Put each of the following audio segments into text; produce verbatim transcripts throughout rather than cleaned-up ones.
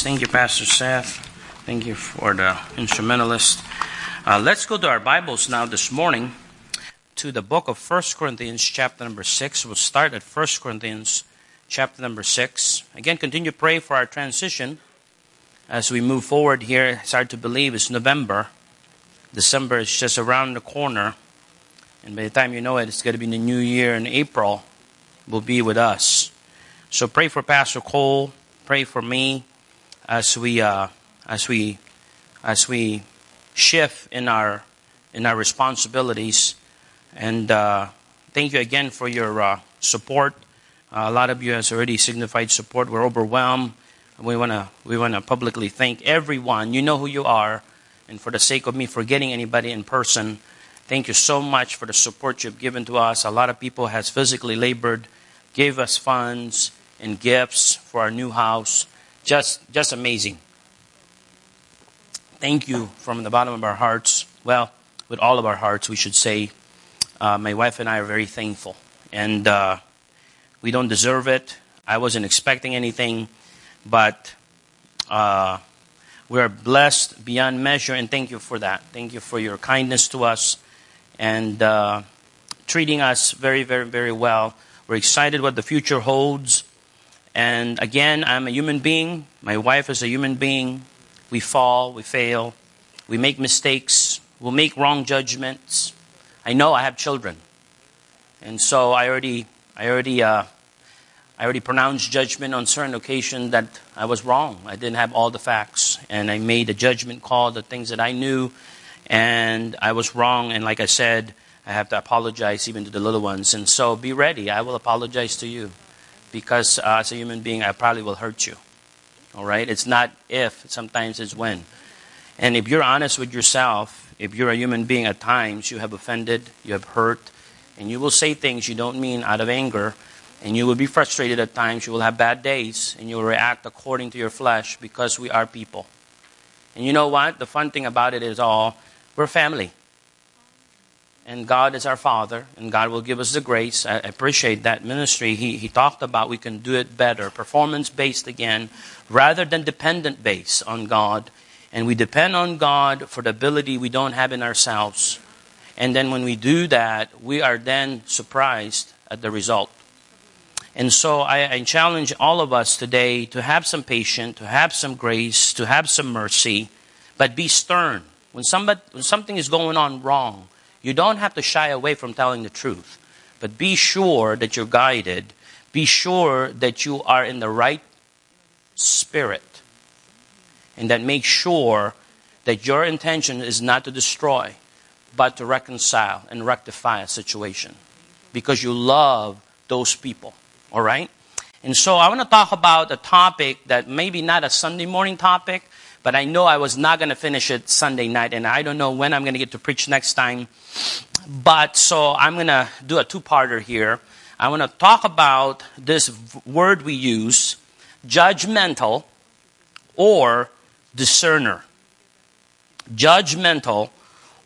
Thank you, Pastor Seth. Thank you for the instrumentalist. Uh, let's go to our Bibles now this morning to the book of First Corinthians chapter number six. We'll start at First Corinthians chapter number six. Again, continue to pray for our transition as we move forward here. It's hard to believe it's November. December is just around the corner. And by the time you know it, it's going to be the new year in April. Will be with us. So pray for Pastor Cole. Pray for me. As we uh, as we as we shift in our in our responsibilities, and uh, thank you again for your uh, support. Uh, a lot of you has already signified support. We're overwhelmed. We wanna we wanna publicly thank everyone. You know who you are, and for the sake of me forgetting anybody in person, thank you so much for the support you've given to us. A lot of people has physically labored, gave us funds and gifts for our new house. Just just amazing. Thank you from the bottom of our hearts. Well, with all of our hearts, we should say, uh, my wife and I are very thankful. And uh, we don't deserve it. I wasn't expecting anything. But uh, we are blessed beyond measure, and thank you for that. Thank you for your kindness to us and uh, treating us very, very, very well. We're excited what the future holds. And again, I'm a human being. My wife is a human being. We fall, we fail, we make mistakes, we'll make wrong judgments. I know I have children, and so I already, I already, uh, I already pronounced judgment on certain occasions that I was wrong. I didn't have all the facts, and I made a judgment call, the things that I knew, and I was wrong. And like I said, I have to apologize even to the little ones. And so, be ready. I will apologize to you. Because uh, as a human being, I probably will hurt you. All right? It's not if. Sometimes it's when. And if you're honest with yourself, if you're a human being at times, you have offended, you have hurt, and you will say things you don't mean out of anger, and you will be frustrated at times. You will have bad days, and you will react according to your flesh because we are people. And you know what? The fun thing about it is all, we're family. And God is our Father, and God will give us the grace. I appreciate that ministry. He, he talked about we can do it better, performance-based again, rather than dependent-based on God. And we depend on God for the ability we don't have in ourselves. And then when we do that, we are then surprised at the result. And so I, I challenge all of us today to have some patience, to have some grace, to have some mercy, but be stern. When somebody, when something is going on wrong, you don't have to shy away from telling the truth. But be sure that you're guided. Be sure that you are in the right spirit. And that make sure that your intention is not to destroy, but to reconcile and rectify a situation. Because you love those people. All right? And so I want to talk about a topic that maybe not a Sunday morning topic, but I know I was not going to finish it Sunday night, and I don't know when I'm going to get to preach next time. But so I'm going to do a two-parter here. I want to talk about this word we use, judgmental or discerner. Judgmental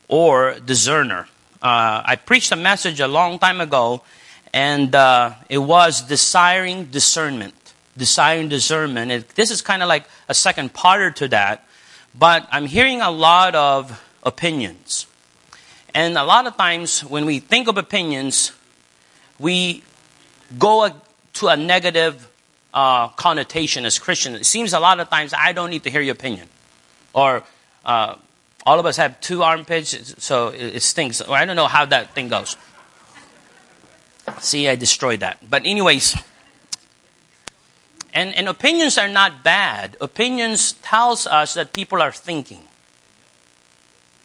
or discerner. Uh, I preached a message a long time ago, and uh, it was desiring discernment. Desiring discernment. It, this is kind of like a second part to that. But I'm hearing a lot of opinions. And a lot of times when we think of opinions, we go a, to a negative uh, connotation as Christians. It seems a lot of times I don't need to hear your opinion. Or uh, all of us have two armpits, so it, it stinks. Or I don't know how that thing goes. See, I destroyed that. But anyways... And, and opinions are not bad. Opinions tells us that people are thinking.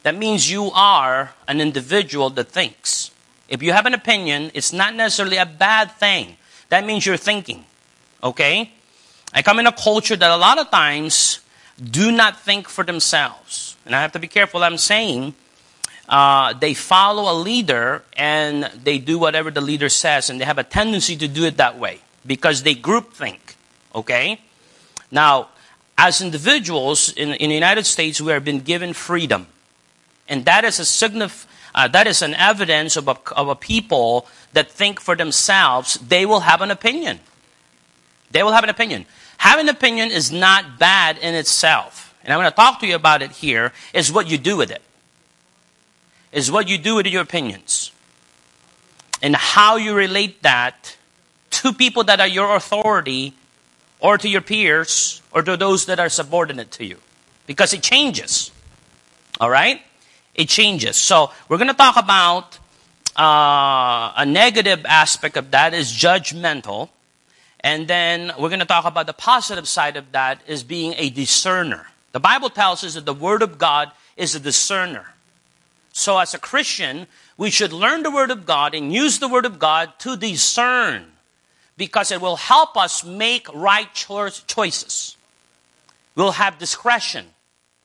That means you are an individual that thinks. If you have an opinion, it's not necessarily a bad thing. That means you're thinking. Okay? I come in a culture that a lot of times do not think for themselves. And I have to be careful what I'm saying. Uh, they follow a leader and they do whatever the leader says. And they have a tendency to do it that way. Because they group think. Okay? Now, as individuals in, in the United States, we have been given freedom. And that is a signif- uh, that is an evidence of a, of a people that think for themselves, they will have an opinion. They will have an opinion. Having an opinion is not bad in itself. And I'm going to talk to you about it here. It's what you do with it. It's what you do with your opinions. And how you relate that to people that are your authority or to your peers or to those that are subordinate to you. Because it changes. All right? It changes. So we're going to talk about uh, a negative aspect of that is judgmental. And then we're going to talk about the positive side of that is being a discerner. The Bible tells us that the Word of God is a discerner. So as a Christian, we should learn the Word of God and use the Word of God to discern, because it will help us make right cho- choices. We'll have discretion,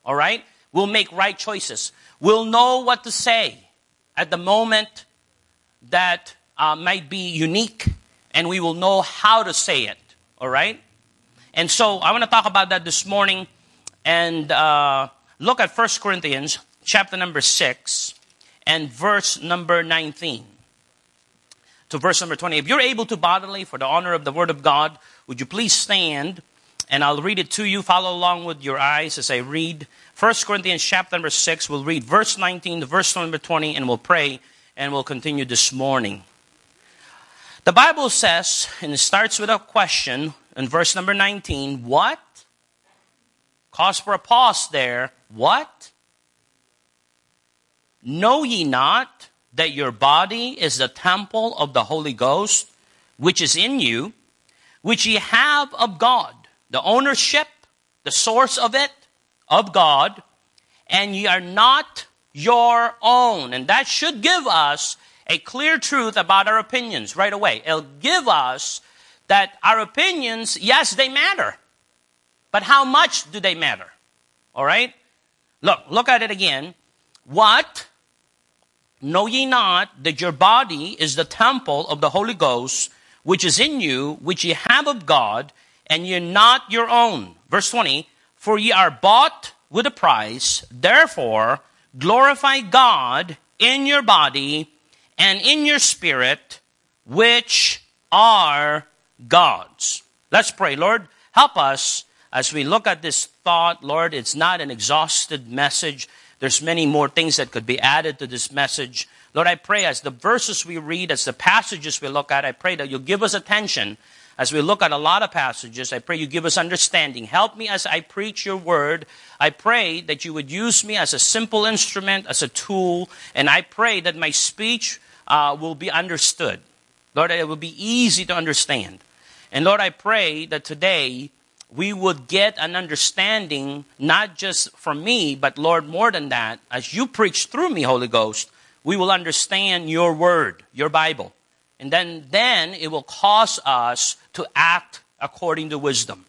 all right? We'll make right choices. We'll know what to say at the moment that uh, might be unique, and we will know how to say it, all right? And so I want to talk about that this morning and uh, look at First Corinthians chapter number six and verse number nineteen to verse number twenty. If you're able to bodily for the honor of the Word of God, would you please stand and I'll read it to you. Follow along with your eyes as I read First Corinthians chapter number six. We'll read verse nineteen to verse number twenty and we'll pray and we'll continue this morning. The Bible says, and it starts with a question in verse number nineteen, what? Cause for a pause there. What? Know ye not that your body is the temple of the Holy Ghost, which is in you, which ye have of God, the ownership, the source of it, of God, and ye are not your own. And that should give us a clear truth about our opinions right away. It'll give us that our opinions, yes, they matter. But how much do they matter? All right? Look, look at it again. What? Know ye not that your body is the temple of the Holy Ghost, which is in you, which ye have of God, and ye are not your own. Verse twenty, for ye are bought with a price, therefore glorify God in your body and in your spirit, which are God's. Let's pray. Lord, help us as we look at this thought. Lord, it's not an exhausted message. There's many more things that could be added to this message. Lord, I pray as the verses we read, as the passages we look at, I pray that you'll give us attention as we look at a lot of passages. I pray you give us understanding. Help me as I preach your word. I pray that you would use me as a simple instrument, as a tool, and I pray that my speech Uh, will be understood. Lord, it will be easy to understand. And Lord, I pray that today we would get an understanding, not just from me, but Lord, more than that, as you preach through me, Holy Ghost, we will understand your word, your Bible. And then, then it will cause us to act according to wisdom.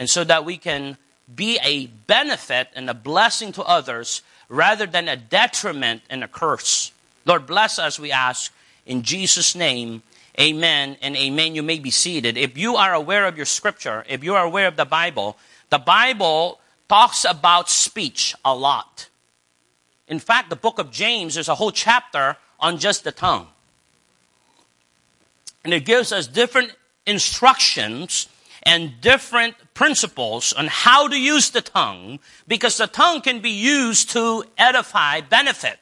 And so that we can be a benefit and a blessing to others rather than a detriment and a curse. Lord, bless us, we ask, in Jesus' name, amen and amen. You may be seated. If you are aware of your scripture, if you are aware of the Bible, the Bible talks about speech a lot. In fact, the book of James, there's a whole chapter on just the tongue. And it gives us different instructions and different principles on how to use the tongue, because the tongue can be used to edify, benefit.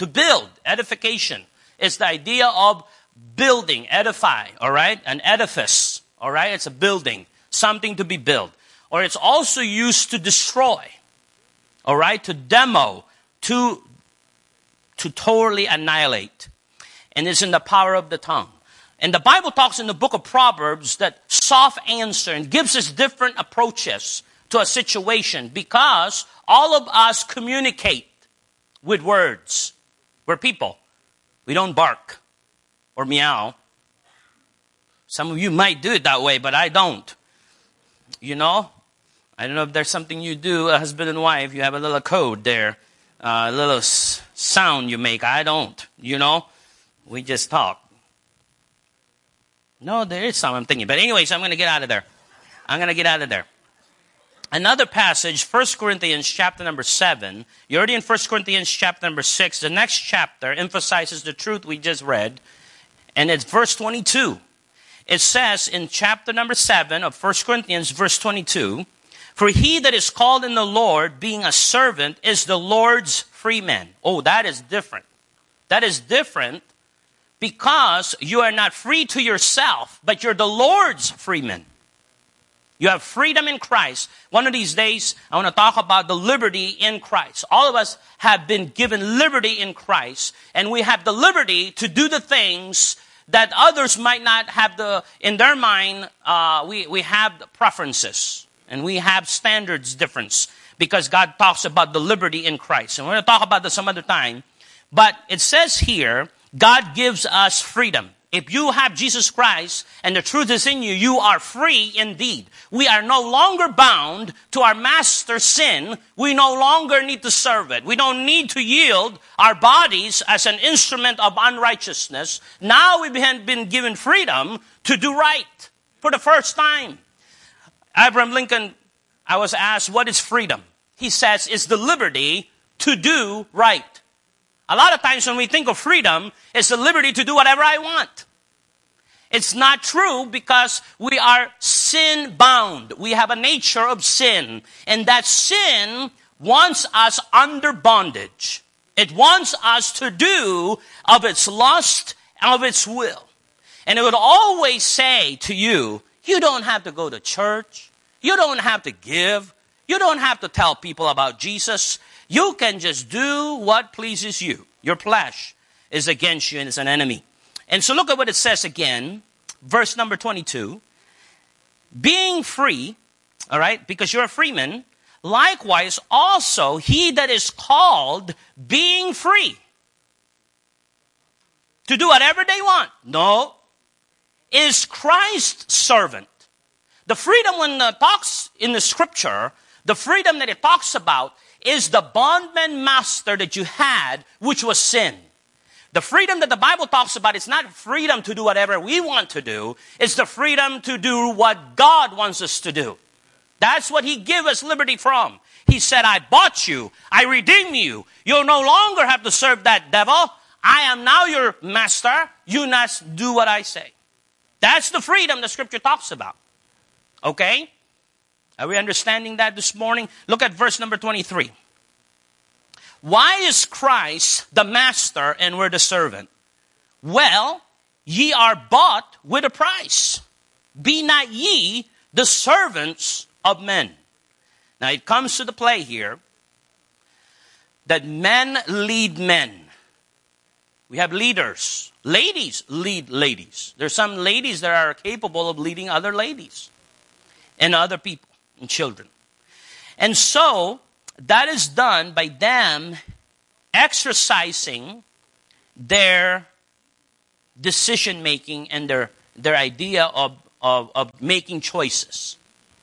To build, edification, is the idea of building, edify, all right? An edifice, all right? It's a building, something to be built. Or it's also used to destroy, all right? To demo, to, to totally annihilate. And it's in the power of the tongue. And the Bible talks in the book of Proverbs that soft answer and gives us different approaches to a situation, because all of us communicate with words. We're people. We don't bark or meow. Some of you might do it that way, but I don't. You know? I don't know if there's something you do, a husband and wife, you have a little code there, uh, a little s- sound you make. I don't. You know? We just talk. No, there is some I'm thinking. But anyways, I'm going to get out of there. I'm going to get out of there. Another passage, First Corinthians chapter number seven. You're already in First Corinthians chapter number six. The next chapter emphasizes the truth we just read. And it's verse twenty-two. It says in chapter number seven of First Corinthians, verse twenty-two, "For he that is called in the Lord, being a servant, is the Lord's free man." Oh, that is different. That is different because you are not free to yourself, but you're the Lord's free man. You have freedom in Christ. One of these days, I want to talk about the liberty in Christ. All of us have been given liberty in Christ, and we have the liberty to do the things that others might not have the, in their mind, uh, we, we have the preferences, and we have standards difference because God talks about the liberty in Christ. And we're going to talk about this some other time. But it says here, God gives us freedom. If you have Jesus Christ and the truth is in you, you are free indeed. We are no longer bound to our master sin. We no longer need to serve it. We don't need to yield our bodies as an instrument of unrighteousness. Now we have been given freedom to do right for the first time. Abraham Lincoln, I was asked, what is freedom? He says, it's the liberty to do right. A lot of times when we think of freedom, it's the liberty to do whatever I want. It's not true because we are sin bound. We have a nature of sin. And that sin wants us under bondage. It wants us to do of its lust and of its will. And it would always say to you, you don't have to go to church. You don't have to give. You don't have to tell people about Jesus. You can just do what pleases you. Your flesh is against you and it's an enemy. And so look at what it says again. Verse number twenty-two. Being free, all right, because you're a freeman, likewise also he that is called being free. To do whatever they want. No. Is Christ's servant. The freedom when it talks in the scripture, the freedom that it talks about is the bondman master that you had, which was sin. The freedom that the Bible talks about is not freedom to do whatever we want to do. It's the freedom to do what God wants us to do. That's what he gave us liberty from. He said, I bought you. I redeemed you. You'll no longer have to serve that devil. I am now your master. You must do what I say. That's the freedom the scripture talks about. Okay? Are we understanding that this morning? Look at verse number twenty-three. Why is Christ the master and we're the servant? Well, ye are bought with a price. Be not ye the servants of men. Now it comes to the play here that men lead men. We have leaders. Ladies lead ladies. There's some ladies that are capable of leading other ladies and other people. And children. And so that is done by them exercising their decision making and their their idea of, of, of making choices.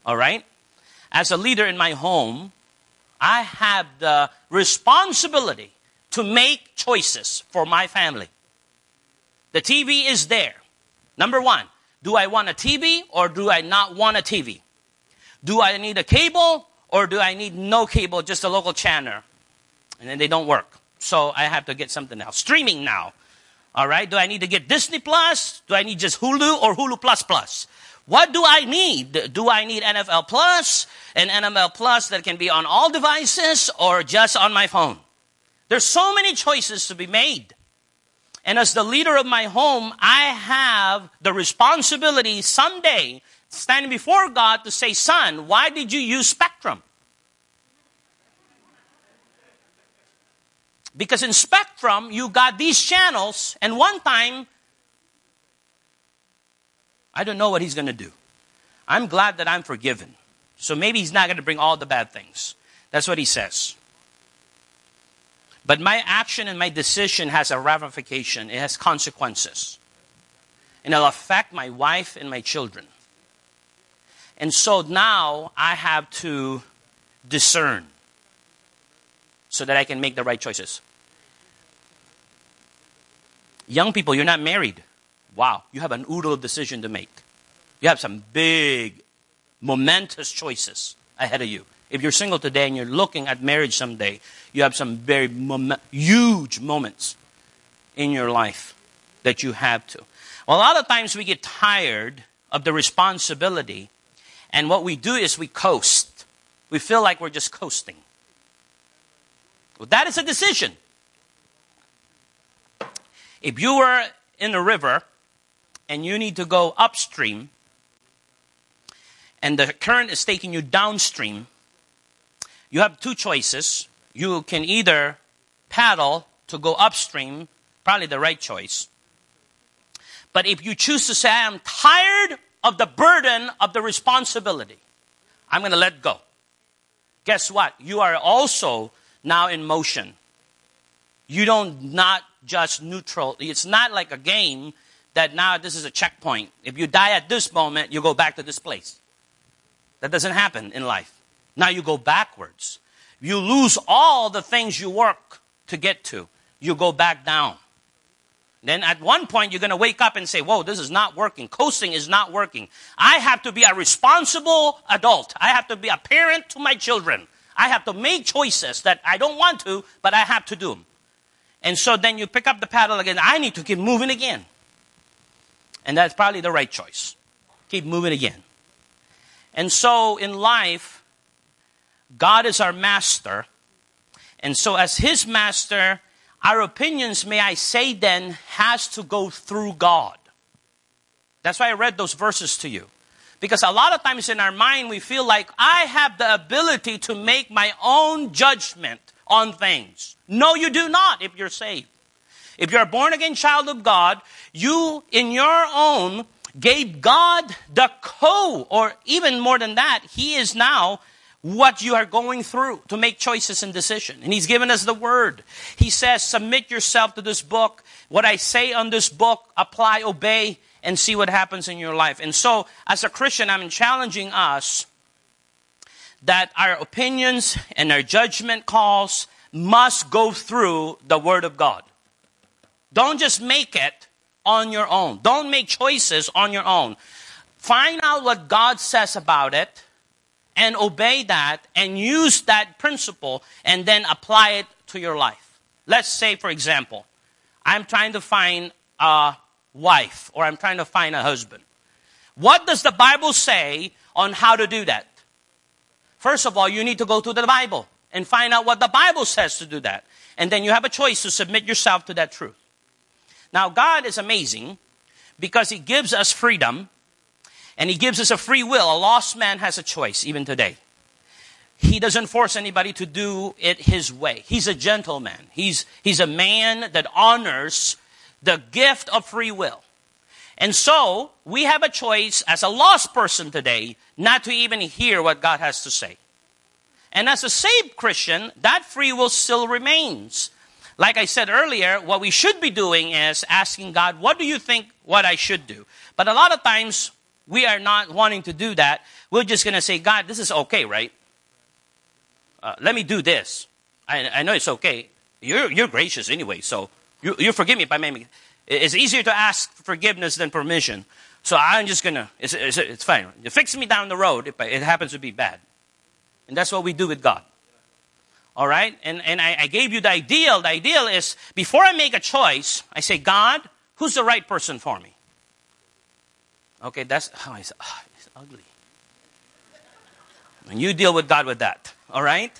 All right? As a leader in my home, I have the responsibility to make choices for my family. The T V is there. Number one, do I want a T V or do I not want a T V? Do I need a cable or do I need no cable, just a local channel? And then they don't work. So I have to get something else. Streaming now. All right. Do I need to get Disney Plus? Do I need just Hulu or Hulu Plus Plus? What do I need? Do I need N F L Plus and N M L Plus that can be on all devices or just on my phone? There's so many choices to be made. And as the leader of my home, I have the responsibility someday standing before God to say, son, why did you use Spectrum? Because in Spectrum, you got these channels, and one time, I don't know what he's going to do. I'm glad that I'm forgiven. So maybe he's not going to bring all the bad things. That's what he says. But my action and my decision has a ramification. It has consequences. And it'll affect my wife and my children. And so now I have to discern so that I can make the right choices. Young people, you're not married. Wow, you have an oodle of decision to make. You have some big, momentous choices ahead of you. If you're single today and you're looking at marriage someday, you have some very mom- huge moments in your life that you have to. Well, a lot of times we get tired of the responsibility, and what we do is we coast. We feel like we're just coasting. Well, that is a decision. If you were in a river and you need to go upstream, and the current is taking you downstream, you have two choices. You can either paddle to go upstream, probably the right choice. But if you choose to say, I am tired of the burden of the responsibility, I'm going to let go. Guess what? You are also now in motion. You don't not just neutral. It's not like a game that now this is a checkpoint. If you die at this moment, you go back to this place. That doesn't happen in life. Now you go backwards. You lose all the things you work to get to. You go back down. Then at one point, you're going to wake up and say, whoa, this is not working. Coasting is not working. I have to be a responsible adult. I have to be a parent to my children. I have to make choices that I don't want to, but I have to do them. And so then you pick up the paddle again. I need to keep moving again. And that's probably the right choice. Keep moving again. And so in life, God is our master. And so as his master, our opinions, may I say then, has to go through God. That's why I read those verses to you. Because a lot of times in our mind, we feel like I have the ability to make my own judgment on things. No, you do not if you're saved. If you're a born-again child of God, you in your own gave God the co, or even more than that, he is now what you are going through to make choices and decisions. And he's given us the word. He says, submit yourself to this book. What I say on this book, apply, obey, and see what happens in your life. And so, as a Christian, I'm challenging us that our opinions and our judgment calls must go through the word of God. Don't just make it on your own. Don't make choices on your own. Find out what God says about it, and obey that, and use that principle, and then apply it to your life. Let's say, for example, I'm trying to find a wife, or I'm trying to find a husband. What does the Bible say on how to do that? First of all, you need to go to the Bible and find out what the Bible says to do that. And then you have a choice to submit yourself to that truth. Now, God is amazing because he gives us freedom. And he gives us a free will. A lost man has a choice, even today. He doesn't force anybody to do it his way. He's a gentleman. He's, he's a man that honors the gift of free will. And so, we have a choice as a lost person today not to even hear what God has to say. And as a saved Christian, that free will still remains. Like I said earlier, what we should be doing is asking God, what do you think what I should do? But a lot of times, we are not wanting to do that. We're just going to say, God, this is okay, right? Uh, let me do this. I, I know it's okay. You're, you're gracious anyway, so you, you forgive me if I make me. It's easier to ask forgiveness than permission. So I'm just going to, it's, it's, it's fine. You fix me down the road if I, it happens to be bad. And that's what we do with God. All right? And, and I, I gave you the ideal. The ideal is, before I make a choice, I say, God, who's the right person for me? Okay, that's, oh, it's, oh, it's ugly. And you deal with God with that, all right?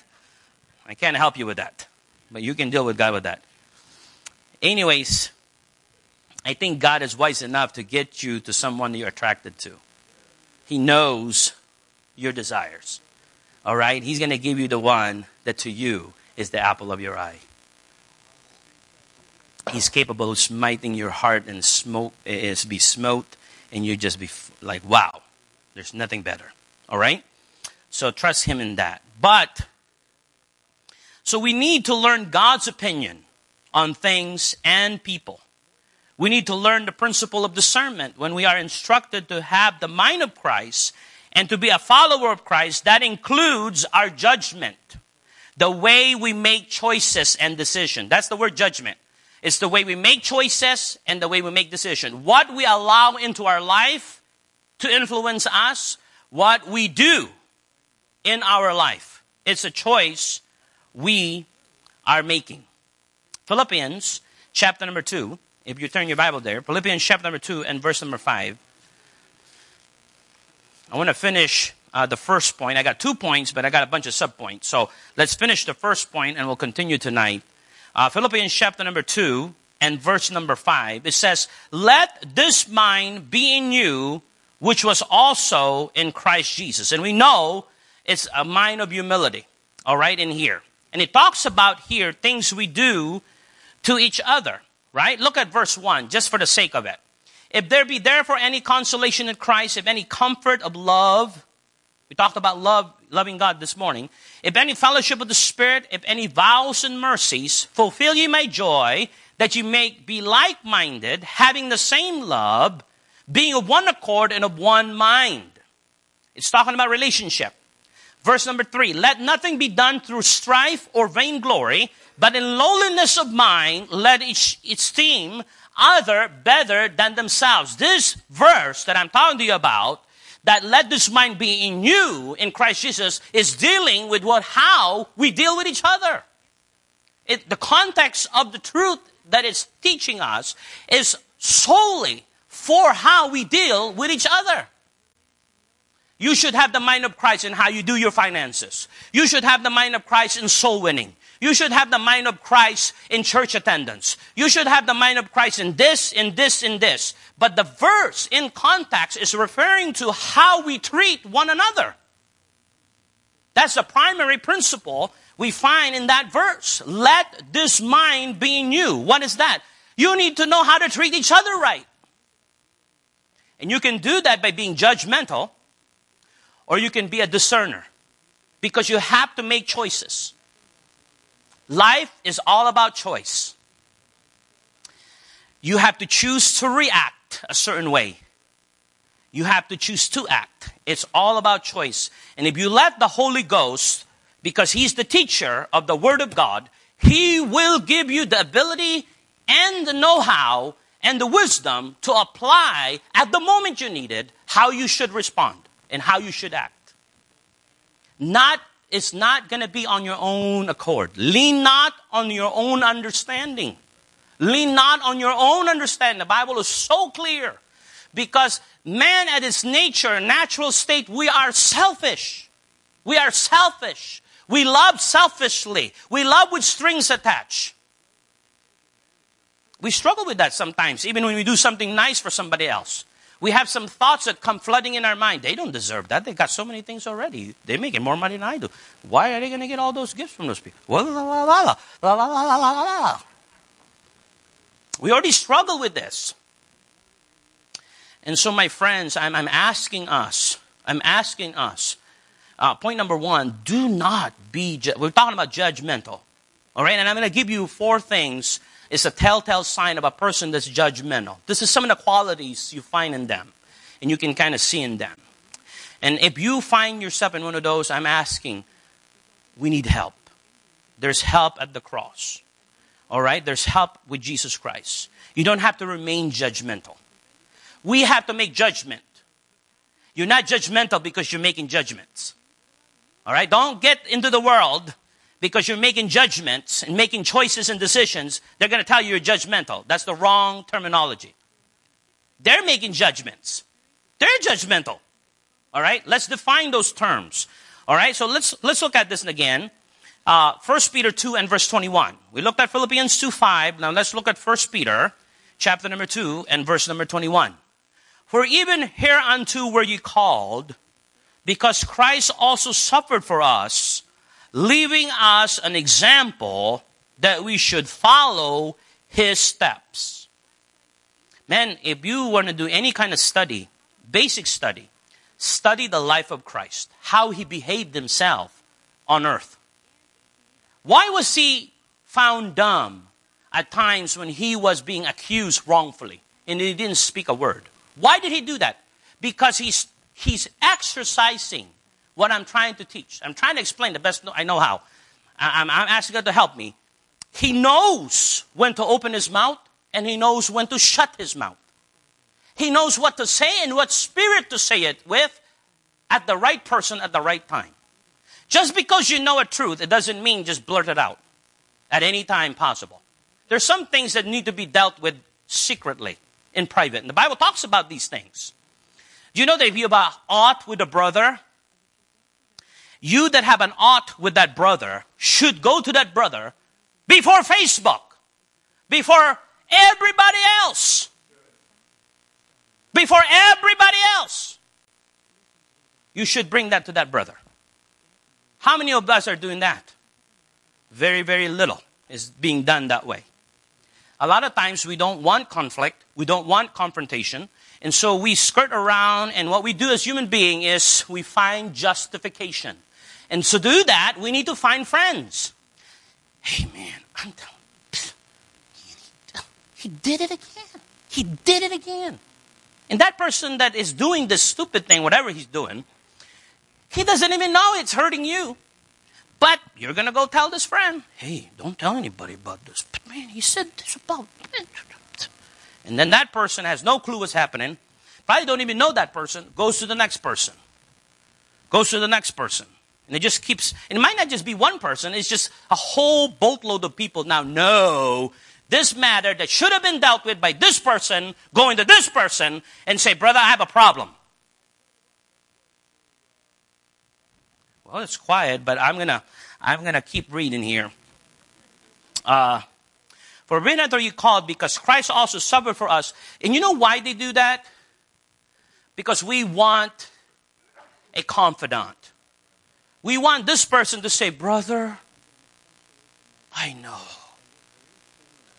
I can't help you with that, but you can deal with God with that. Anyways, I think God is wise enough to get you to someone you're attracted to. He knows your desires, all right? He's going to give you the one that to you is the apple of your eye. He's capable of smiting your heart and smote, is be smote. And you just be like, wow, there's nothing better. All right? So trust him in that. But, so we need to learn God's opinion on things and people. We need to learn the principle of discernment. When we are instructed to have the mind of Christ and to be a follower of Christ, that includes our judgment. The way we make choices and decisions. That's the word judgment. It's the way we make choices and the way we make decisions. What we allow into our life to influence us, what we do in our life. It's a choice we are making. Philippians chapter number two, If you turn your Bible there, Philippians chapter number two and verse number five. I want to finish uh, the first point. I got two points, but I got a bunch of subpoints. So let's finish the first point and we'll continue tonight. Uh, Philippians chapter number two and verse number five. It says, let this mind be in you, which was also in Christ Jesus. And we know it's a mind of humility, all right, in here. And it talks about here things we do to each other, right? Look at verse one, just for the sake of it. If there be therefore any consolation in Christ, if any comfort of love, we talked about love, loving God this morning. If any fellowship of the Spirit, if any vows and mercies, fulfill ye my joy, that ye may be like-minded, having the same love, being of one accord and of one mind. It's talking about relationship. Verse number three, let nothing be done through strife or vainglory, but in lowliness of mind, let each esteem other better than themselves. This verse that I'm talking to you about, that let this mind be in you in Christ Jesus, is dealing with what, how we deal with each other. It, the context of the truth that it's teaching us is solely for how we deal with each other. You should have the mind of Christ in how you do your finances. You should have the mind of Christ in soul winning. You should have the mind of Christ in church attendance. You should have the mind of Christ in this, in this, in this. But the verse in context is referring to how we treat one another. That's the primary principle we find in that verse. Let this mind be in you. What is that? You need to know how to treat each other right. And you can do that by being judgmental, or you can be a discerner, because you have to make choices. Life is all about choice. You have to choose to react a certain way. You have to choose to act. It's all about choice. And if you let the Holy Ghost, because he's the teacher of the Word of God, he will give you the ability and the know-how and the wisdom to apply at the moment you need it how you should respond and how you should act. Not, it's not going to be on your own accord. Lean not on your own understanding. Lean not on your own understanding. The Bible is so clear, because man at his nature, natural state, we are selfish. We are selfish. We love selfishly. We love with strings attached. We struggle with that sometimes, even when we do something nice for somebody else. We have some thoughts that come flooding in our mind. They don't deserve that. They got so many things already. They're making more money than I do. Why are they going to get all those gifts from those people? La, la, la, la, la, la, la, la, la. We already struggle with this. And so, my friends, I'm, I'm asking us, I'm asking us, uh, point number one, do not be, ju- we're talking about judgmental. All right, and I'm going to give you four things. It's a telltale sign of a person that's judgmental. This is some of the qualities you find in them, and you can kind of see in them. And if you find yourself in one of those, I'm asking, we need help. There's help at the cross. All right? There's help with Jesus Christ. You don't have to remain judgmental. We have to make judgment. You're not judgmental because you're making judgments. All right? Don't get into the world because you're making judgments and making choices and decisions. They're going to tell you you're judgmental. That's the wrong terminology. They're making judgments. They're judgmental. All right? Let's define those terms. All right? So let's let's look at this again. Uh, First Peter two and verse twenty-one. We looked at Philippians two five. Now let's look at First Peter chapter number two and verse number twenty-one. For even hereunto were ye called, because Christ also suffered for us, leaving us an example that we should follow his steps. Man, if you want to do any kind of study, basic study, study the life of Christ, how he behaved himself on earth. Why was he found dumb at times when he was being accused wrongfully and he didn't speak a word? Why did he do that? Because he's, he's exercising what I'm trying to teach. I'm trying to explain the best I know how. I'm, I'm asking God to help me. He knows when to open his mouth, and he knows when to shut his mouth. He knows what to say and what spirit to say it with, at the right person at the right time. Just because you know a truth, it doesn't mean just blurt it out at any time possible. There's some things that need to be dealt with secretly, in private. And the Bible talks about these things. Do you know that if you have an ought with a brother, you that have an ought with that brother should go to that brother before Facebook, before everybody else, before everybody else. You should bring that to that brother. How many of us are doing that? Very, very little is being done that way. A lot of times we don't want conflict. We don't want confrontation. And so we skirt around, and what we do as human beings is we find justification. And to do that, we need to find friends. Hey, man, I'm telling you, he did it again. He did it again. And that person that is doing this stupid thing, whatever he's doing, he doesn't even know it's hurting you. But you're going to go tell this friend, hey, don't tell anybody about this. But man, he said this about... And then that person has no clue what's happening. Probably don't even know that person. Goes to the next person. Goes to the next person. And it just keeps... And it might not just be one person. It's just a whole boatload of people now know this matter that should have been dealt with by this person, going to this person and say, brother, I have a problem. Well, it's quiet, but I'm gonna, I'm gonna keep reading here. Uh, for wherefore are you called? Because Christ also suffered for us. And you know why they do that? Because we want a confidant. We want this person to say, brother, I know.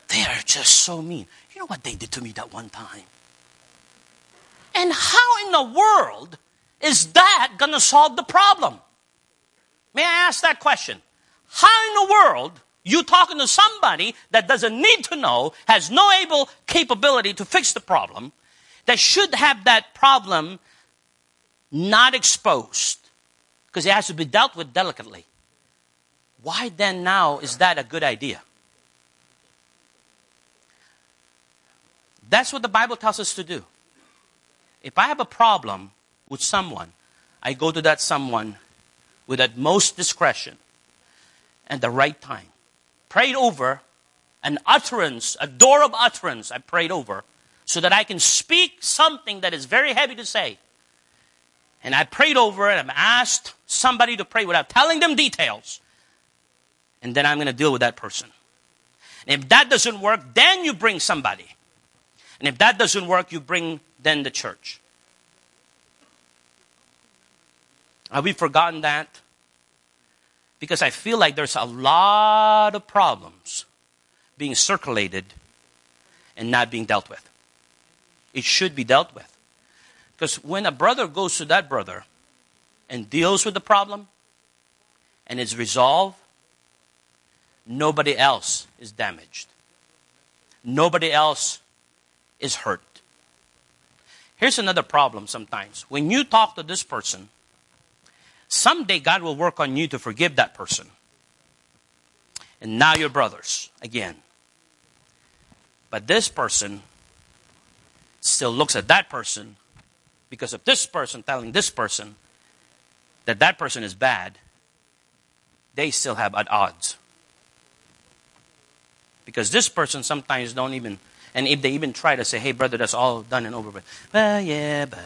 They are just so mean. You know what they did to me that one time? And how in the world is that gonna solve the problem? May I ask that question? How in the world you talking to somebody that doesn't need to know, has no able capability to fix the problem, that should have that problem not exposed because it has to be dealt with delicately? Why then now is that a good idea? That's what the Bible tells us to do. If I have a problem with someone, I go to that someone with utmost discretion and the right time. Prayed over an utterance, a door of utterance I prayed over so that I can speak something that is very heavy to say. And I prayed over it. I've asked somebody to pray without telling them details. And then I'm going to deal with that person. And if that doesn't work, then you bring somebody. And if that doesn't work, you bring then the church. Have we forgotten that? Because I feel like there's a lot of problems being circulated and not being dealt with. It should be dealt with. Because when a brother goes to that brother and deals with the problem and it's resolved, nobody else is damaged. Nobody else is hurt. Here's another problem sometimes. When you talk to this person, someday God will work on you to forgive that person. And now you're brothers again. But this person still looks at that person because of this person telling this person that that person is bad. They still have at odds. Because this person sometimes don't even, and if they even try to say, hey brother, that's all done and over with. Well, yeah, but.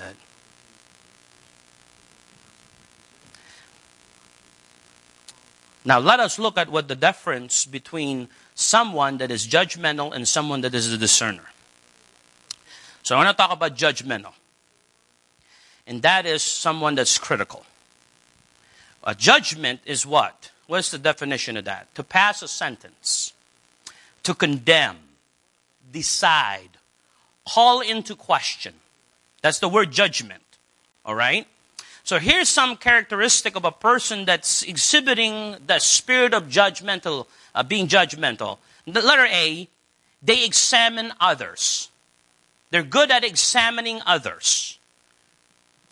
Now, let us look at what the difference between someone that is judgmental and someone that is a discerner. So I want to talk about judgmental. And that is someone that's critical. A judgment is what? What's the definition of that? To pass a sentence. To condemn. Decide. Call into question. That's the word judgment. All right? So here's some characteristic of a person that's exhibiting the spirit of judgmental, uh, being judgmental. The letter A, they examine others. They're good at examining others.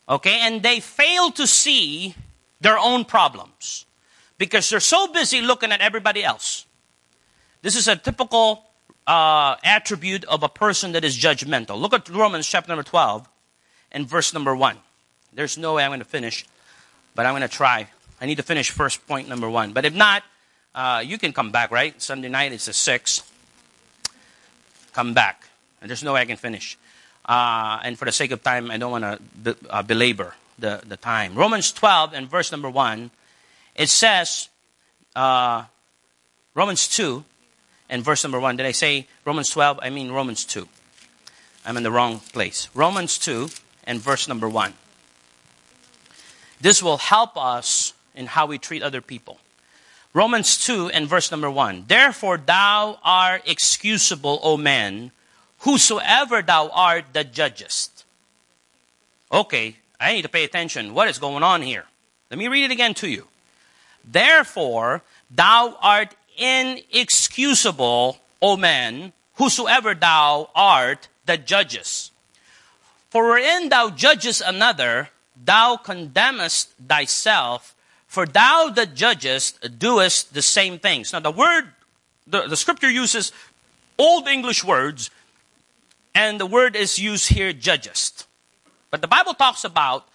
Okay, and they fail to see their own problems because they're so busy looking at everybody else. This is a typical uh, attribute of a person that is judgmental. Look at Romans chapter number twelve and verse number one. There's no way I'm going to finish, but I'm going to try. I need to finish first point number one. But if not, uh, you can come back, right? Sunday night, it's at six. Come back. And there's no way I can finish. Uh, and for the sake of time, I don't want to be, uh, belabor the, the time. Romans twelve and verse number one, it says, uh, Romans two and verse number one. Did I say Romans twelve? I mean Romans two. I'm in the wrong place. Romans two and verse number one. This will help us in how we treat other people. Romans two and verse number one. Therefore thou art excusable, O man, whosoever thou art that judgest. Okay, I need to pay attention. What is going on here? Let me read it again to you. Therefore thou art inexcusable, O man, whosoever thou art that judgest. For wherein thou judgest another, thou condemnest thyself, for thou that judgest doest the same things. Now the word, the, the scripture uses Old English words, and the word is used here, judgest. But the Bible talks about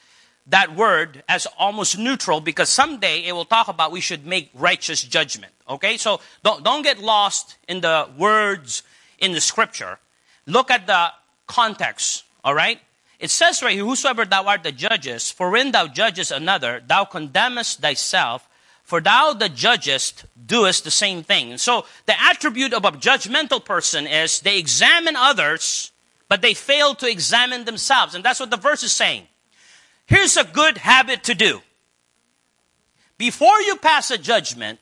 that word as almost neutral, because someday it will talk about we should make righteous judgment. Okay, so don't, don't get lost in the words in the scripture. Look at the context, all right? It says right here, whosoever thou art that judgest, for when thou judgest another, thou condemnest thyself, for thou that judgest doest the same thing. And so the attribute of a judgmental person is they examine others, but they fail to examine themselves. And that's what the verse is saying. Here's a good habit to do. Before you pass a judgment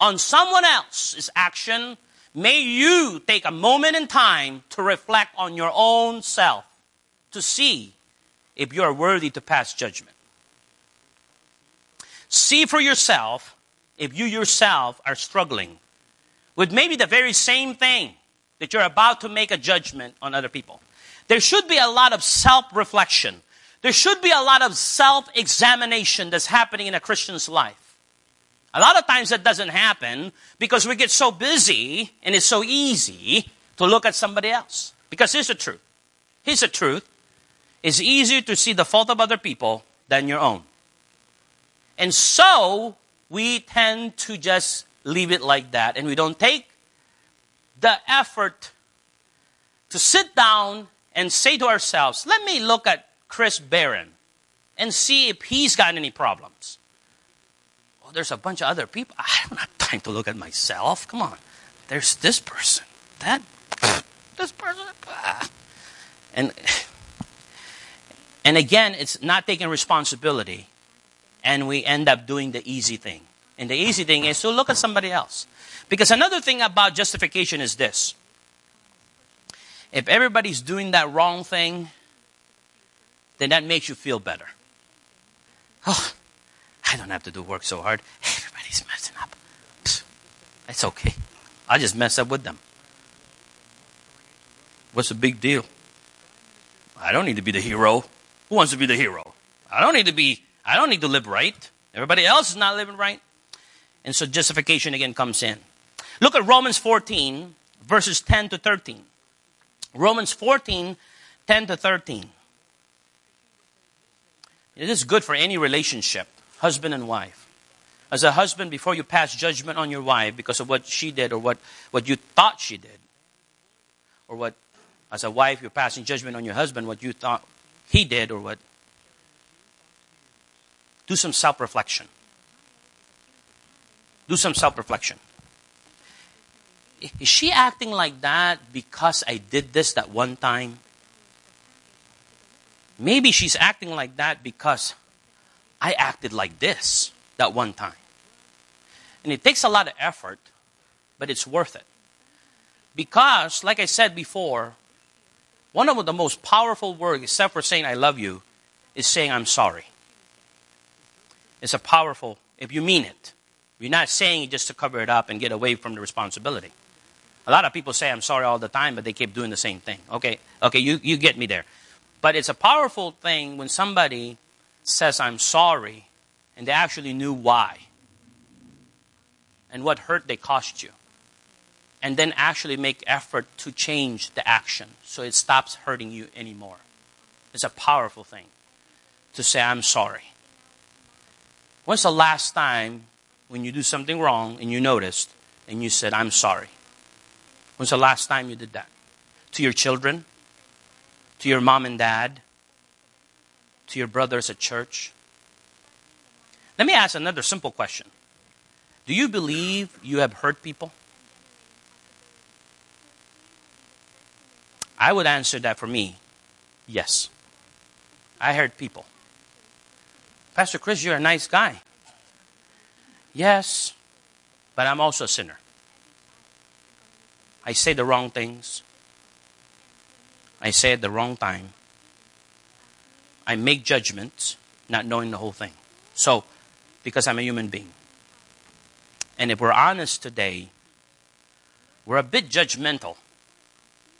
on someone else's action, may you take a moment in time to reflect on your own self to see if you are worthy to pass judgment. See for yourself if you yourself are struggling with maybe the very same thing that you're about to make a judgment on other people. There should be a lot of self-reflection. There should be a lot of self-examination that's happening in a Christian's life. A lot of times that doesn't happen because we get so busy and it's so easy to look at somebody else. Because here's the truth. Here's the truth. It's easier to see the fault of other people than your own. And so we tend to just leave it like that. And we don't take the effort to sit down and say to ourselves, let me look at Chris Barron and see if he's got any problems. There's a bunch of other people. I don't have time to look at myself. Come on. There's this person. That. This person. And, and again, it's not taking responsibility. And we end up doing the easy thing. And the easy thing is to look at somebody else. Because another thing about justification is this. If everybody's doing that wrong thing, then that makes you feel better. Oh, I don't have to do work so hard. Everybody's messing up. It's okay. I'll just mess up with them. What's the big deal? I don't need to be the hero. Who wants to be the hero? I don't need to be, I don't need to live right. Everybody else is not living right. And so justification again comes in. Look at Romans fourteen, verses ten to thirteen. Romans fourteen, ten to thirteen. It is good for any relationship. Husband and wife. As a husband, before you pass judgment on your wife because of what she did or what, what you thought she did, or what, as a wife, you're passing judgment on your husband, what you thought he did or what, do some self-reflection. Do some self-reflection. Is she acting like that because I did this that one time? Maybe she's acting like that because I acted like this that one time. And it takes a lot of effort, but it's worth it. Because, like I said before, one of the most powerful words, except for saying I love you, is saying I'm sorry. It's a powerful, if you mean it. You're not saying it just to cover it up and get away from the responsibility. A lot of people say I'm sorry all the time, but they keep doing the same thing. Okay, okay, you, you get me there. But it's a powerful thing when somebody says I'm sorry, and they actually knew why and what hurt they caused you, and then actually make effort to change the action so it stops hurting you anymore. It's a powerful thing to say I'm sorry. When's the last time when you do something wrong and you noticed and you said I'm sorry? When's the last time you did that? To your children? to your mom and dad, to your brothers at church? Let me ask another simple question. Do you believe you have hurt people? I would answer that for me, yes. I hurt people. Pastor Chris, you're a nice guy. Yes, but I'm also a sinner. I say the wrong things. I say it at the wrong time. I make judgments, not knowing the whole thing. So, because I'm a human being. And if we're honest today, we're a bit judgmental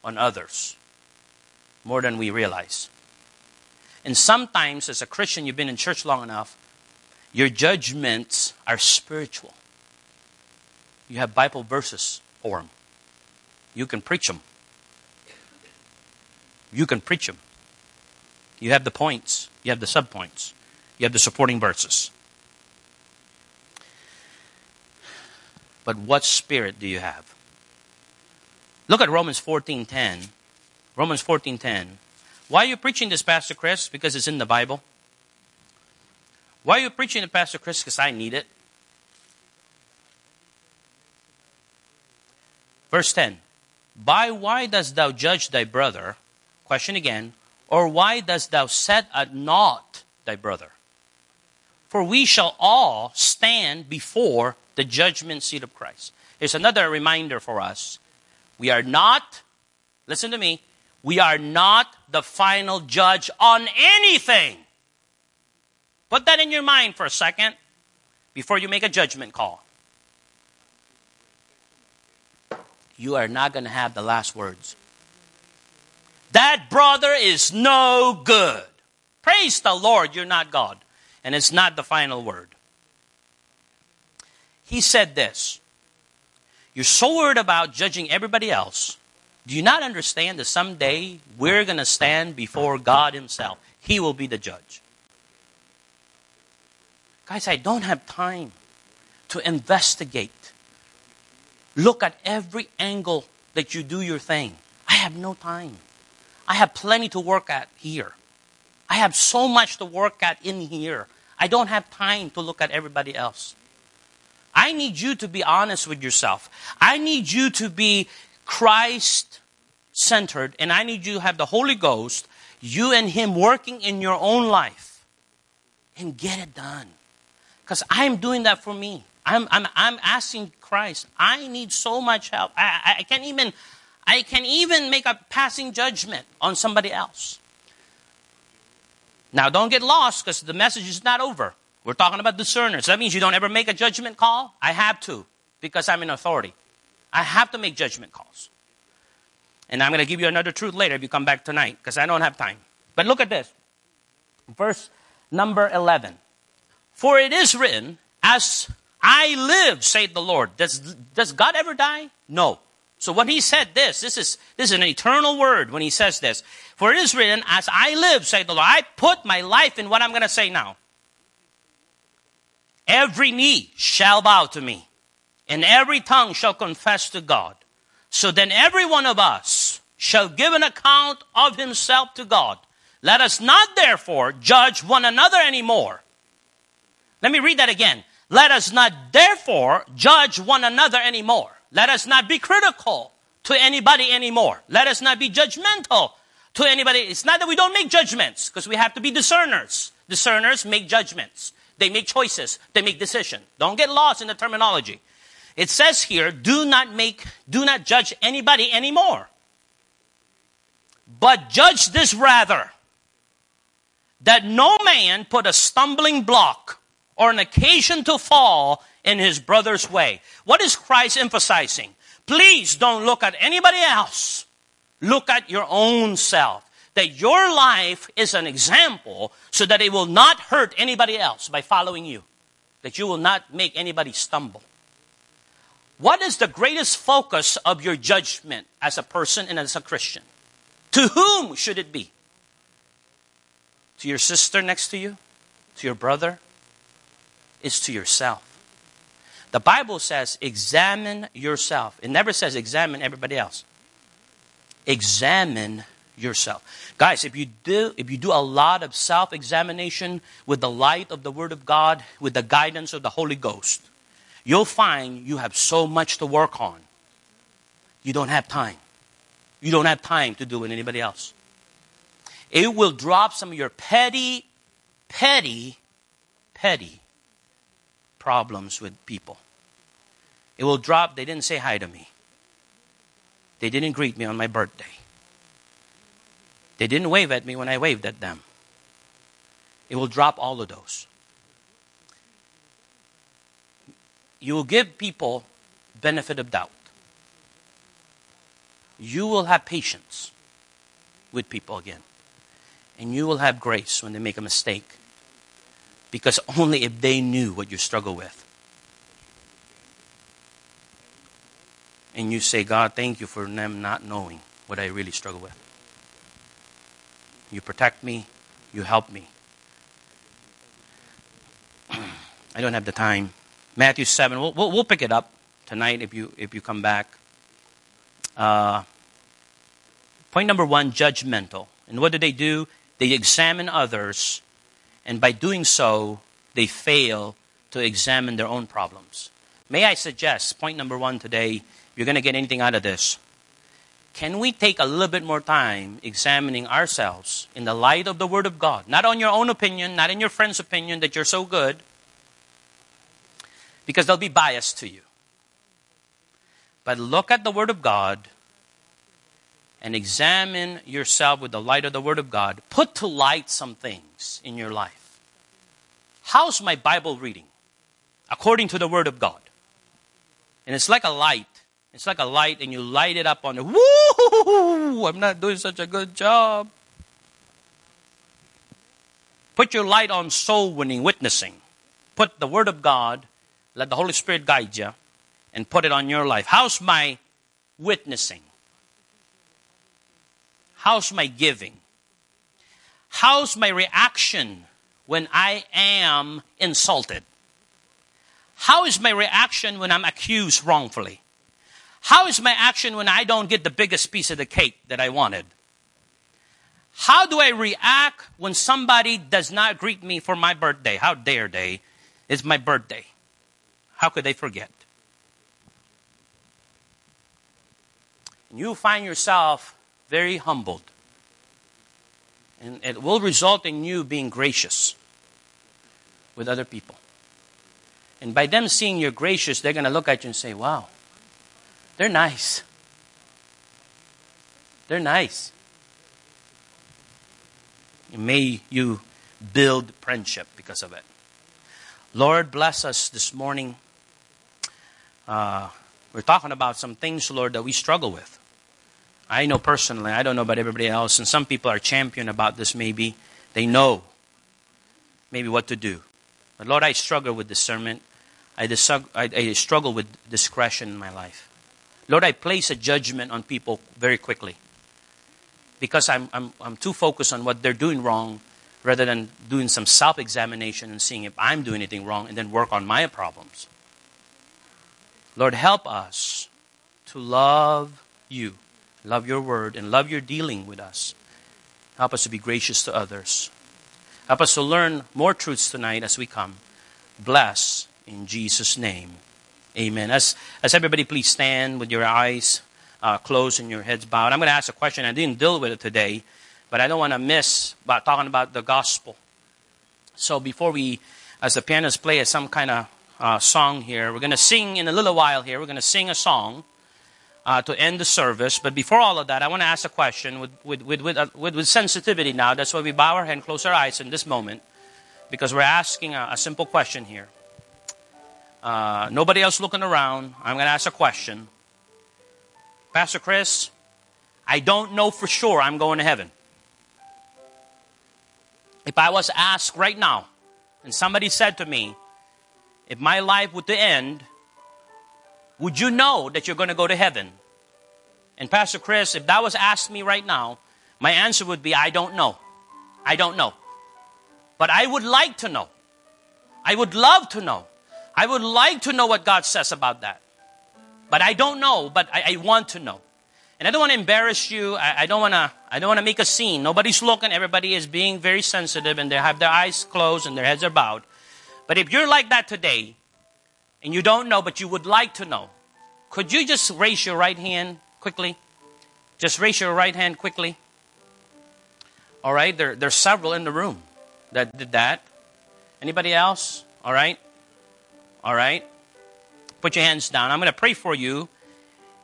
on others more than we realize. And sometimes, as a Christian, you've been in church long enough, your judgments are spiritual. You have Bible verses for them. You can preach them. You can preach them. You have the points. You have the subpoints. You have the supporting verses. But what spirit do you have? Look at Romans fourteen ten. Romans fourteen ten. Why are you preaching this, Pastor Chris? Because it's in the Bible. Why are you preaching it, Pastor Chris? Because I need it. Verse ten. By why dost thou judge thy brother? Question again. Or why dost thou set at naught thy brother? For we shall all stand before the judgment seat of Christ. Here's another reminder for us. We are not, listen to me, we are not the final judge on anything. Put that in your mind for a second before you make a judgment call. You are not going to have the last words. That brother is no good. Praise the Lord, you're not God. And it's not the final word. He said this. You're so worried about judging everybody else. Do you not understand that someday we're going to stand before God himself? He will be the judge. Guys, I don't have time to investigate. Look at every angle that you do your thing. I have no time. I have plenty to work at here. I have so much to work at in here. I don't have time to look at everybody else. I need you to be honest with yourself. I need you to be Christ-centered, and I need you to have the Holy Ghost, you and Him working in your own life, and get it done. Because I'm doing that for me. I'm I'm I'm asking Christ. I need so much help. I I can't even I can even make a passing judgment on somebody else. Now don't get lost, because the message is not over. We're talking about discerners. That means you don't ever make a judgment call. I have to, because I'm in authority. I have to make judgment calls. And I'm going to give you another truth later if you come back tonight, because I don't have time. But look at this. Verse number eleven. For it is written, as I live, saith the Lord. Does, does God ever die? No. So when he said this, this is, this is an eternal word when he says this. For it is written, as I live, saith the Lord. I put my life in what I'm going to say now. Every knee shall bow to me, and every tongue shall confess to God. So then every one of us shall give an account of himself to God. Let us not therefore judge one another anymore. Let me read that again. Let us not therefore judge one another anymore. Let us not be critical to anybody anymore. Let us not be judgmental to anybody. It's not that we don't make judgments, because we have to be discerners. Discerners make judgments. They make choices. They make decisions. Don't get lost in the terminology. It says here, do not make, do not judge anybody anymore. But judge this rather, that no man put a stumbling block or an occasion to fall in his brother's way. What is Christ emphasizing? Please don't look at anybody else. Look at your own self. That your life is an example so that it will not hurt anybody else by following you. That you will not make anybody stumble. What is the greatest focus of your judgment as a person and as a Christian? To whom should it be? To your sister next to you? To your brother? It's to yourself. The Bible says examine yourself. It never says examine everybody else. Examine yourself. Guys, if you do, if you do a lot of self-examination with the light of the Word of God, with the guidance of the Holy Ghost, you'll find you have so much to work on. You don't have time. You don't have time to do with anybody else. It will drop some of your petty, petty, petty problems with people. It will drop, they didn't say hi to me. They didn't greet me on my birthday. They didn't wave at me when I waved at them. It will drop all of those. You will give people benefit of doubt. You will have patience with people again. And you will have grace when they make a mistake. Because only if they knew what you struggle with. And you say, God, thank you for them not knowing what I really struggle with. You protect me. You help me. I don't have the time. Matthew seven. We'll, we'll, we'll pick it up tonight if you, if you come back. Uh, point number one, judgmental. And what do they do? They examine others. And by doing so, they fail to examine their own problems. May I suggest, point number one today, you're going to get anything out of this. Can we take a little bit more time examining ourselves in the light of the Word of God? Not on your own opinion, not in your friend's opinion that you're so good. Because they'll be biased to you. But look at the Word of God and examine yourself with the light of the Word of God. Put to light some things in your life. How's my Bible reading? According to the Word of God. And it's like a light. It's like a light, and you light it up on the, woo, I'm not doing such a good job. Put your light on soul winning, witnessing. Put the Word of God, let the Holy Spirit guide you, and put it on your life. How's my witnessing? How's my giving? How's my reaction when I am insulted? How is my reaction when I'm accused wrongfully? How is my action when I don't get the biggest piece of the cake that I wanted? How do I react when somebody does not greet me for my birthday? How dare they? It's my birthday. How could they forget? And you find yourself very humbled. And it will result in you being gracious with other people. And by them seeing you're gracious, they're going to look at you and say, wow. They're nice. They're nice. May you build friendship because of it. Lord, bless us this morning. Uh, we're talking about some things, Lord, that we struggle with. I know personally, I don't know about everybody else, and some people are champion about this maybe. They know maybe what to do. But Lord, I struggle with discernment. I, dis- I, I struggle with discretion in my life. Lord, I place a judgment on people very quickly because I'm, I'm, I'm too focused on what they're doing wrong rather than doing some self-examination and seeing if I'm doing anything wrong and then work on my problems. Lord, help us to love you, love your word, and love your dealing with us. Help us to be gracious to others. Help us to learn more truths tonight as we come. Bless in Jesus' name. Amen. As, as everybody please stand with your eyes uh, closed and your heads bowed. I'm going to ask a question. I didn't deal with it today, but I don't want to miss about talking about the gospel. So before we, as the pianists play some kind of uh, song here, we're going to sing in a little while here. We're going to sing a song uh, to end the service. But before all of that, I want to ask a question with, with, with, with, uh, with, with sensitivity now. That's why we bow our head and close our eyes in this moment, because we're asking a, a simple question here. Uh, nobody else looking around. I'm going to ask a question. Pastor Chris, I don't know for sure I'm going to heaven. If I was asked right now, and somebody said to me, if my life would end, would you know that you're going to go to heaven? And Pastor Chris, if that was asked me right now, my answer would be, I don't know. I don't know. But I would like to know. I would love to know. I would like to know what God says about that. But I don't know, but I, I want to know. And I don't want to embarrass you. I, I don't want to I don't want to make a scene. Nobody's looking. Everybody is being very sensitive, and they have their eyes closed and their heads are bowed. But if you're like that today, and you don't know, but you would like to know, could you just raise your right hand quickly? Just raise your right hand quickly. All right, there, there's several in the room that did that. Anybody else? All right. All right. Put your hands down. I'm going to pray for you.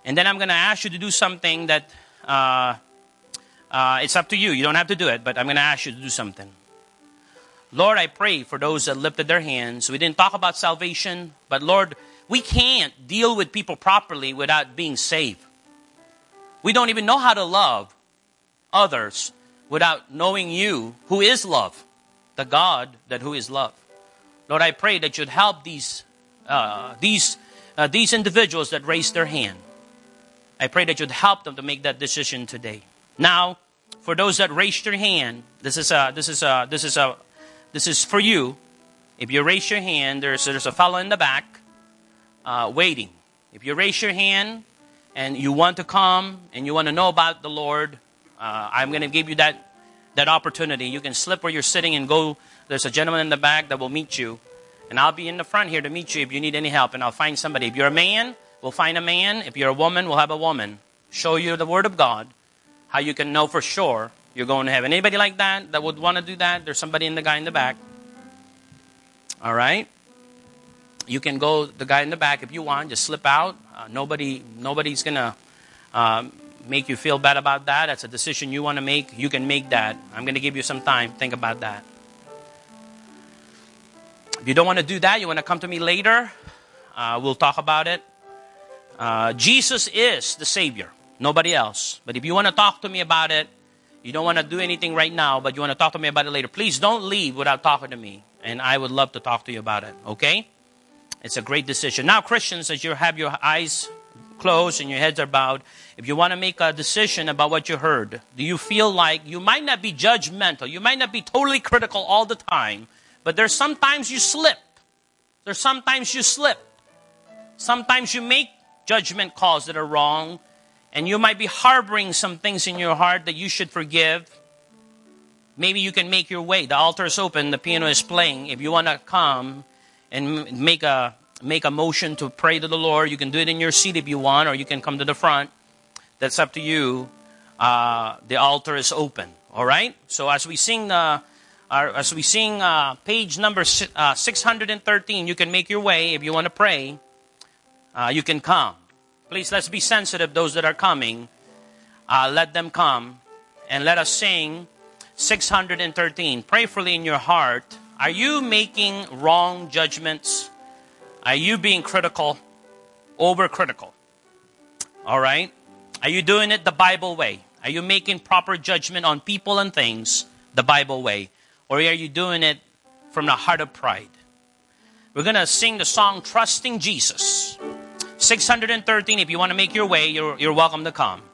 And then I'm going to ask you to do something that uh, uh, it's up to you. You don't have to do it, but I'm going to ask you to do something. Lord, I pray for those that lifted their hands. We didn't talk about salvation, but Lord, we can't deal with people properly without being saved. We don't even know how to love others without knowing you, who is love, the God that who is love. Lord, I pray that you'd help these uh, these uh, these individuals that raised their hand. I pray that you'd help them to make that decision today. Now, for those that raised their hand, this is a this is a this is a this is for you. If you raise your hand, there's there's a fellow in the back uh, waiting. If you raise your hand and you want to come and you want to know about the Lord, uh, I'm going to give you that that opportunity. You can slip where you're sitting and go. There's a gentleman in the back that will meet you, and I'll be in the front here to meet you if you need any help. And I'll find somebody. If you're a man, we'll find a man. If you're a woman, we'll have a woman. Show you the Word of God, how you can know for sure you're going to heaven. Anybody like that that would want to do that? There's somebody in the guy in the back. All right. You can go, the guy in the back, if you want. Just slip out. Uh, nobody, nobody's going to um, make you feel bad about that. That's a decision you want to make. You can make that. I'm going to give you some time. Think about that. If you don't want to do that, you want to come to me later, uh, we'll talk about it. Uh, Jesus is the Savior, nobody else. But if you want to talk to me about it, you don't want to do anything right now, but you want to talk to me about it later, please don't leave without talking to me. And I would love to talk to you about it, okay? It's a great decision. Now, Christians, as you have your eyes closed and your heads are bowed, if you want to make a decision about what you heard, do you feel like you might not be judgmental, you might not be totally critical all the time, but there's sometimes you slip. There's sometimes you slip. Sometimes you make judgment calls that are wrong, and you might be harboring some things in your heart that you should forgive. Maybe you can make your way. The altar is open. The piano is playing. If you want to come and make a make a motion to pray to the Lord, you can do it in your seat if you want, or you can come to the front. That's up to you. Uh, the altar is open. All right. So as we sing the uh, as we sing uh, page number uh, six hundred thirteen, you can make your way if you want to pray. Uh, you can come. Please, let's be sensitive. Those that are coming, uh, let them come. And let us sing six hundred thirteen. Prayerfully in your heart. Are you making wrong judgments? Are you being critical? Overcritical? All right? Are you doing it the Bible way? Are you making proper judgment on people and things the Bible way? Or are you doing it from the heart of pride? We're going to sing the song, Trusting Jesus. six hundred thirteen, if you want to make your way, you're, you're welcome to come.